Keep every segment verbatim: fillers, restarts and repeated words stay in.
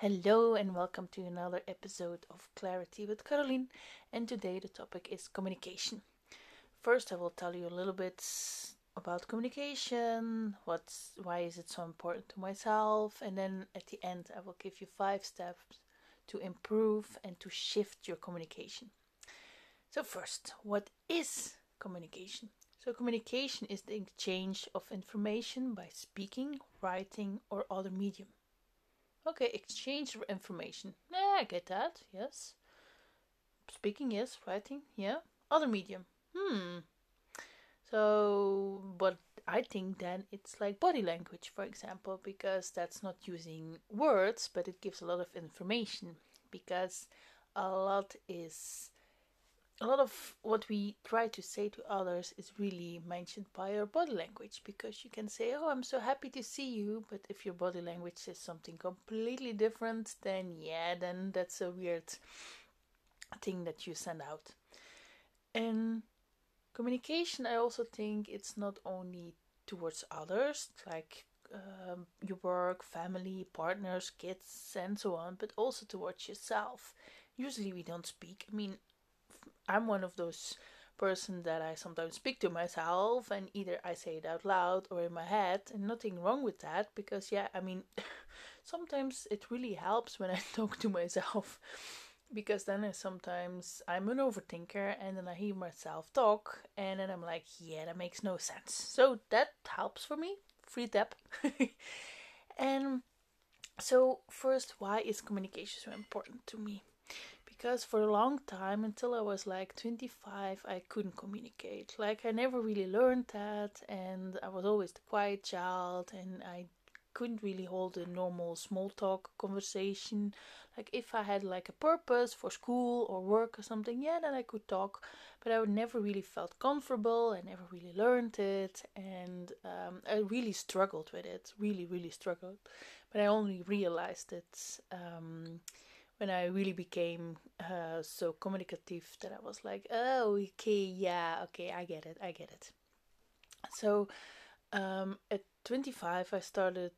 Hello and welcome to another episode of Clarity with Karolien, and today the topic is communication. First I will tell you a little bit about communication, what's, why is it so important to myself, and then at the end I will give you five steps to improve and to shift your communication. So first, what is communication? So communication is the exchange of information by speaking, writing or other medium. Okay, exchange of information. Yeah, I get that, yes. Speaking, yes. Writing, yeah. Other medium. Hmm. So, but I think then it's like body language, for example, because that's not using words, but it gives a lot of information. Because a lot is... A lot of what we try to say to others is really mentioned by our body language, because you can say, oh, I'm so happy to see you, but if your body language says something completely different, then yeah, then that's a weird thing that you send out. And communication, I also think it's not only towards others, like um, your work, family, partners, kids, and so on, but also towards yourself. Usually we don't speak, I mean, I'm one of those person that I sometimes speak to myself, and either I say it out loud or in my head, and nothing wrong with that, because yeah, I mean, sometimes it really helps when I talk to myself, because then I sometimes I'm an overthinker, and then I hear myself talk, and then I'm like, yeah, that makes no sense. So that helps for me, free tap. And so first, why is communication so important to me? Because for a long time, until I was like twenty-five, I couldn't communicate. Like, I never really learned that, and I was always the quiet child, and I couldn't really hold a normal small talk conversation. Like, if I had like a purpose for school or work or something, yeah, then I could talk, but I never really felt comfortable. I never really learned it, and um, I really struggled with it, really, really struggled. But I only realized it um, when I really became uh, so communicative that I was like, oh, okay, yeah, okay, I get it, I get it. So um, at twenty-five, I started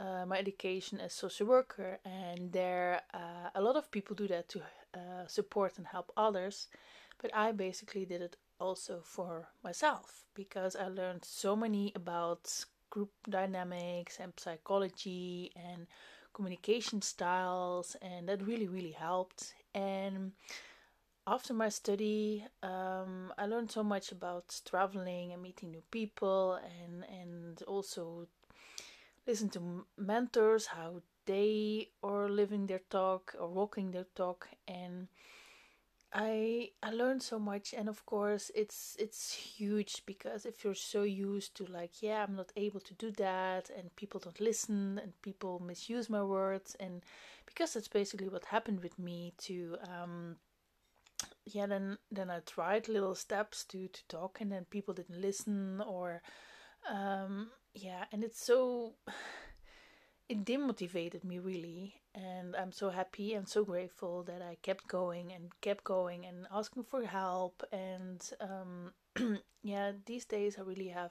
uh, my education as social worker, and there uh, a lot of people do that to uh, support and help others, but I basically did it also for myself, because I learned so many about group dynamics and psychology and communication styles, and that really really helped. And after my study um, I learned so much about traveling and meeting new people, and and also listen to mentors, how they are living their talk or walking their talk, and I I learned so much. And of course it's it's huge, because if you're so used to like, yeah, I'm not able to do that, and people don't listen, and people misuse my words, and because that's basically what happened with me to um yeah then then I tried little steps to to talk, and then people didn't listen, or um yeah and it's so it demotivated me really. And I'm so happy and so grateful that I kept going and kept going and asking for help. And um, yeah, these days I really have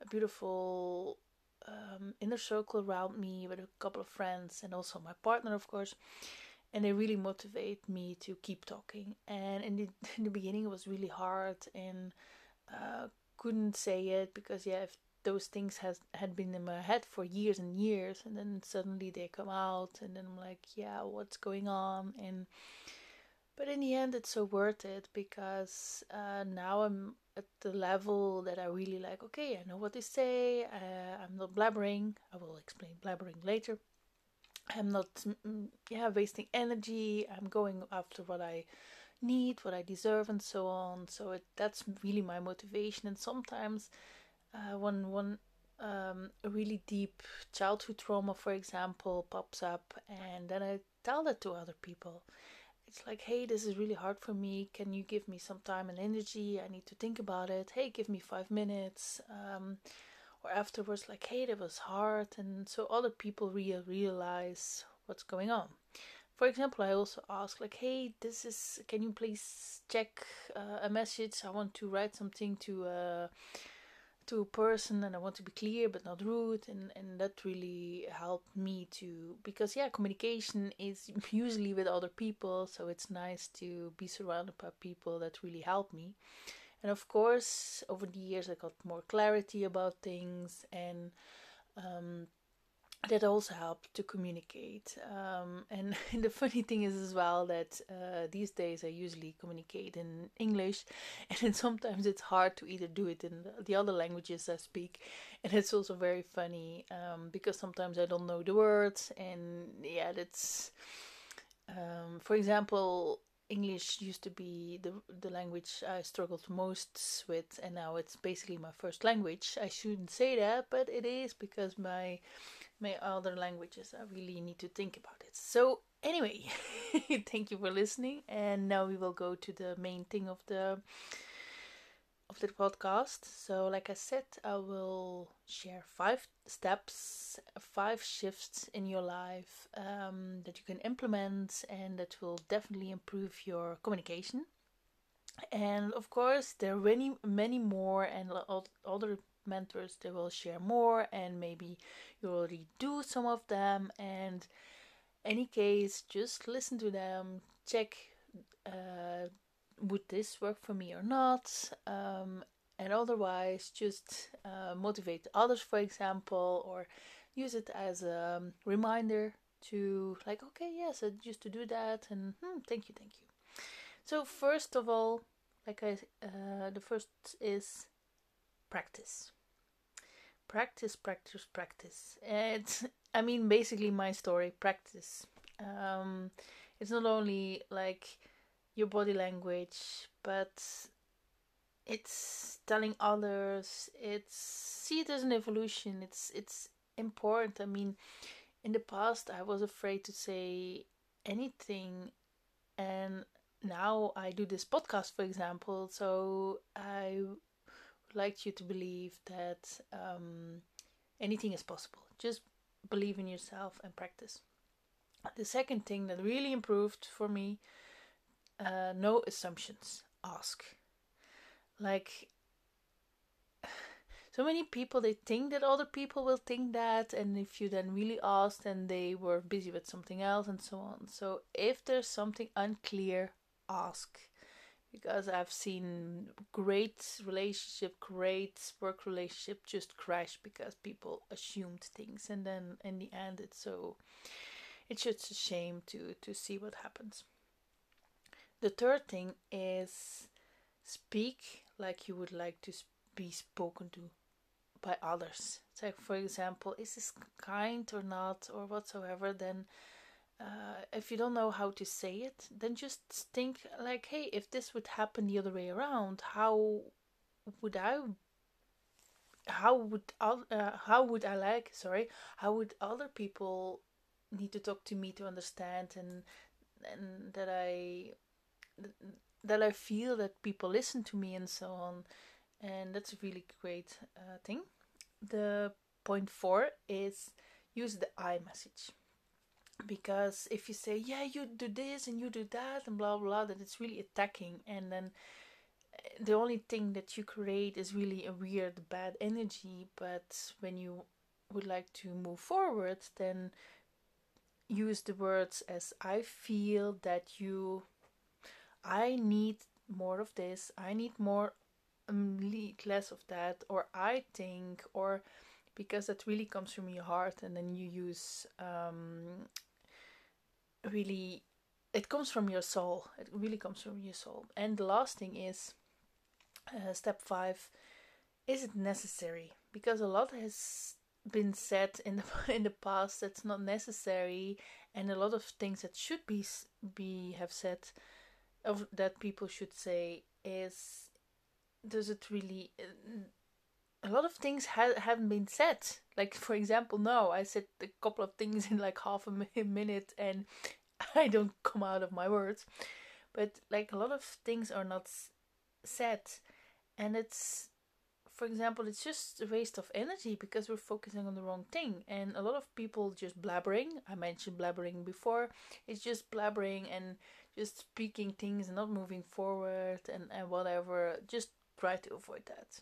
a beautiful um, inner circle around me with a couple of friends, and also my partner, of course. And they really motivate me to keep talking. And in the, in the beginning it was really hard, and uh, couldn't say it, because yeah, if those things has had been in my head for years and years, and then suddenly they come out, and then I'm like, yeah, what's going on? And but in the end it's so worth it, because uh, now I'm at the level that I really like, okay, I know what to say, uh, I'm not blabbering. I will explain blabbering later. I'm not mm, yeah wasting energy. I'm going after what I need, what I deserve, and so on. So it, that's really my motivation. And sometimes Uh, one one um, a really deep childhood trauma, for example, pops up, and then I tell that to other people. It's like, hey, this is really hard for me. Can you give me some time and energy? I need to think about it. Hey, give me five minutes. Um, or afterwards, like, hey, that was hard. And so other people real realize what's going on. For example, I also ask like, hey, this is, can you please check uh, a message? I want to write something to... Uh, to a person, and I want to be clear but not rude, and and that really helped me to, because yeah, communication is usually with other people, so it's nice to be surrounded by people that really help me. And of course, over the years I got more clarity about things, and um, that also helped to communicate. Um, and the funny thing is as well that uh, these days I usually communicate in English, and then sometimes it's hard to either do it in the other languages I speak, and it's also very funny um, because sometimes I don't know the words, and yeah, that's um, for example, English used to be the the language I struggled most with, and now it's basically my first language. I shouldn't say that, but it is, because my my other languages, I really need to think about it. So anyway, thank you for listening, and now we will go to the main thing of the of the podcast. So like I said, I will share five steps, five shifts in your life um, that you can implement, and that will definitely improve your communication. And of course, there are many, many more, and other mentors, they will share more, and maybe you already do some of them. And any case, just listen to them, check uh, would this work for me or not, um, and otherwise just uh, motivate others, for example, or use it as a reminder to, like, okay, yes, I used to do that, and hmm, thank you, thank you. So first of all, like I, uh, the first is practice. Practice, practice, practice. It's, I mean, basically my story, practice. Um, it's not only like your body language, but it's telling others. It's, see it as an evolution. It's it's important. I mean, in the past I was afraid to say anything, and now I do this podcast, for example. So I would like you to believe that um, anything is possible. Just believe in yourself and practice. The second thing that really improved for me. Uh, no assumptions, ask. Like, so many people, they think that other people will think that, and if you then really ask, then they were busy with something else, and so on. So if there's something unclear, ask, because I've seen great relationship, great work relationship just crash because people assumed things, and then in the end it's so it's just a shame to to see what happens. The third thing is speak like you would like to be spoken to by others. It's like, for example, is this kind or not, or whatsoever, then uh, if you don't know how to say it, then just think like, hey, if this would happen the other way around, how would I, how would, uh, how would I like, sorry, how would other people need to talk to me to understand, and and that I... that I feel that people listen to me, and so on. And that's a really great uh, thing. The point four is use the I message, because if you say, yeah, you do this and you do that and blah blah, that it's really attacking, and then the only thing that you create is really a weird bad energy. But when you would like to move forward, then use the words as I feel that you I need more of this, I need more, um, less of that, or I think, or because that really comes from your heart, and then you use um, really, it comes from your soul, it really comes from your soul. And the last thing is, uh, step five, is it necessary? Because a lot has been said in the in the past that's not necessary, and a lot of things that should be be have said, of that people should say, is, does it really, a lot of things ha- haven't been said. Like, for example, no, I said a couple of things in like half a minute, and I don't come out of my words, but like a lot of things are not said, and it's, for example, it's just a waste of energy, because we're focusing on the wrong thing. And a lot of people just blabbering, I mentioned blabbering before, it's just blabbering and just speaking things and not moving forward, and, and whatever. Just try to avoid that.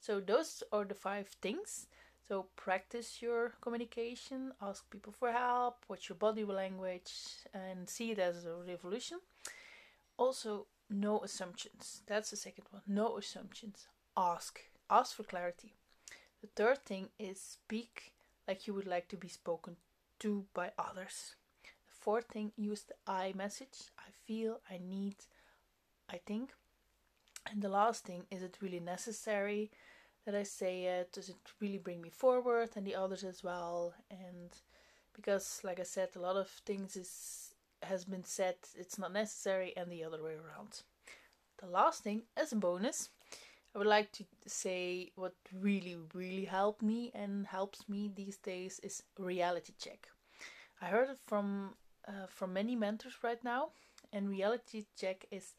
So those are the five things. So practice your communication, ask people for help, watch your body language and see it as a revolution. Also, no assumptions. That's the second one. No assumptions. Ask. Ask for clarity. The third thing is speak like you would like to be spoken to by others. The fourth thing, use the I message. I feel, I need, I think. And the last thing, is it really necessary that I say it? Does it really bring me forward and the others as well? And because, like I said, a lot of things is has been said, it's not necessary, and the other way around. The last thing, as a bonus, I would like to say what really, really helped me and helps me these days is reality check. I heard it from uh, from many mentors right now, and reality check is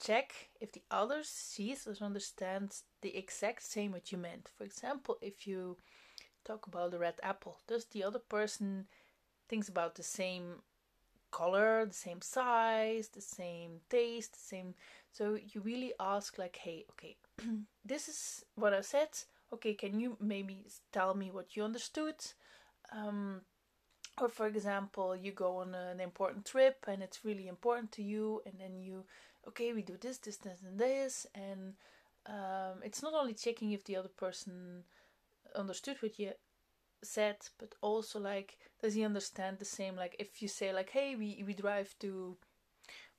check if the other sees or understands the exact same what you meant. For example, if you talk about the red apple, does the other person thinks about the same color, the same size, the same taste, the same. So you really ask like, hey, okay, this is what I said. Okay, can you maybe tell me what you understood? Um, or for example, you go on an important trip and it's really important to you, and then you, okay, we do this, this, this, and this, and um, it's not only checking if the other person understood what you said, but also like, does he understand the same? Like if you say like, hey, we, we drive to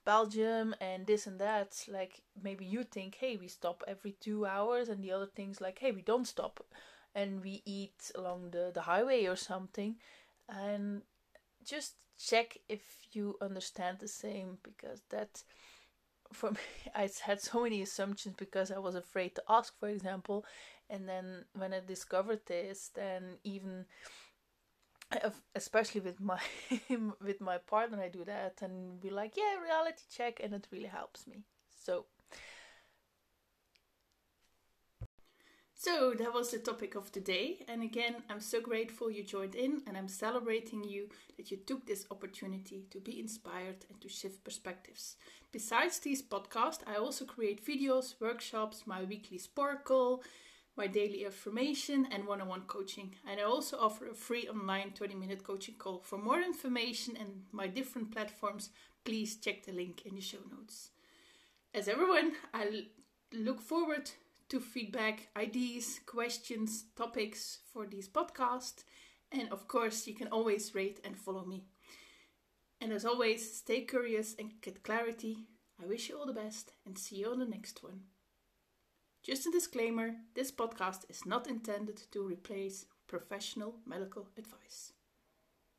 Belgium and this and that, like maybe you think, hey, we stop every two hours, and the other thing's like, hey, we don't stop and we eat along the, the highway or something. And just check if you understand the same, because that for me, I had so many assumptions because I was afraid to ask, for example. And then when I discovered this, then even, especially with my with my partner, I do that and be like, yeah, reality check, and it really helps me. So, so that was the topic of today. And again, I'm so grateful you joined in, and I'm celebrating you that you took this opportunity to be inspired and to shift perspectives. Besides these podcasts, I also create videos, workshops, my weekly sparkle, my daily affirmation, and one-on-one coaching. And I also offer a free online twenty-minute coaching call. For more information and my different platforms, please check the link in the show notes. As everyone, I look forward to feedback, ideas, questions, topics for these podcasts. And of course, you can always rate and follow me. And as always, stay curious and get clarity. I wish you all the best and see you on the next one. Just a disclaimer, this podcast is not intended to replace professional medical advice.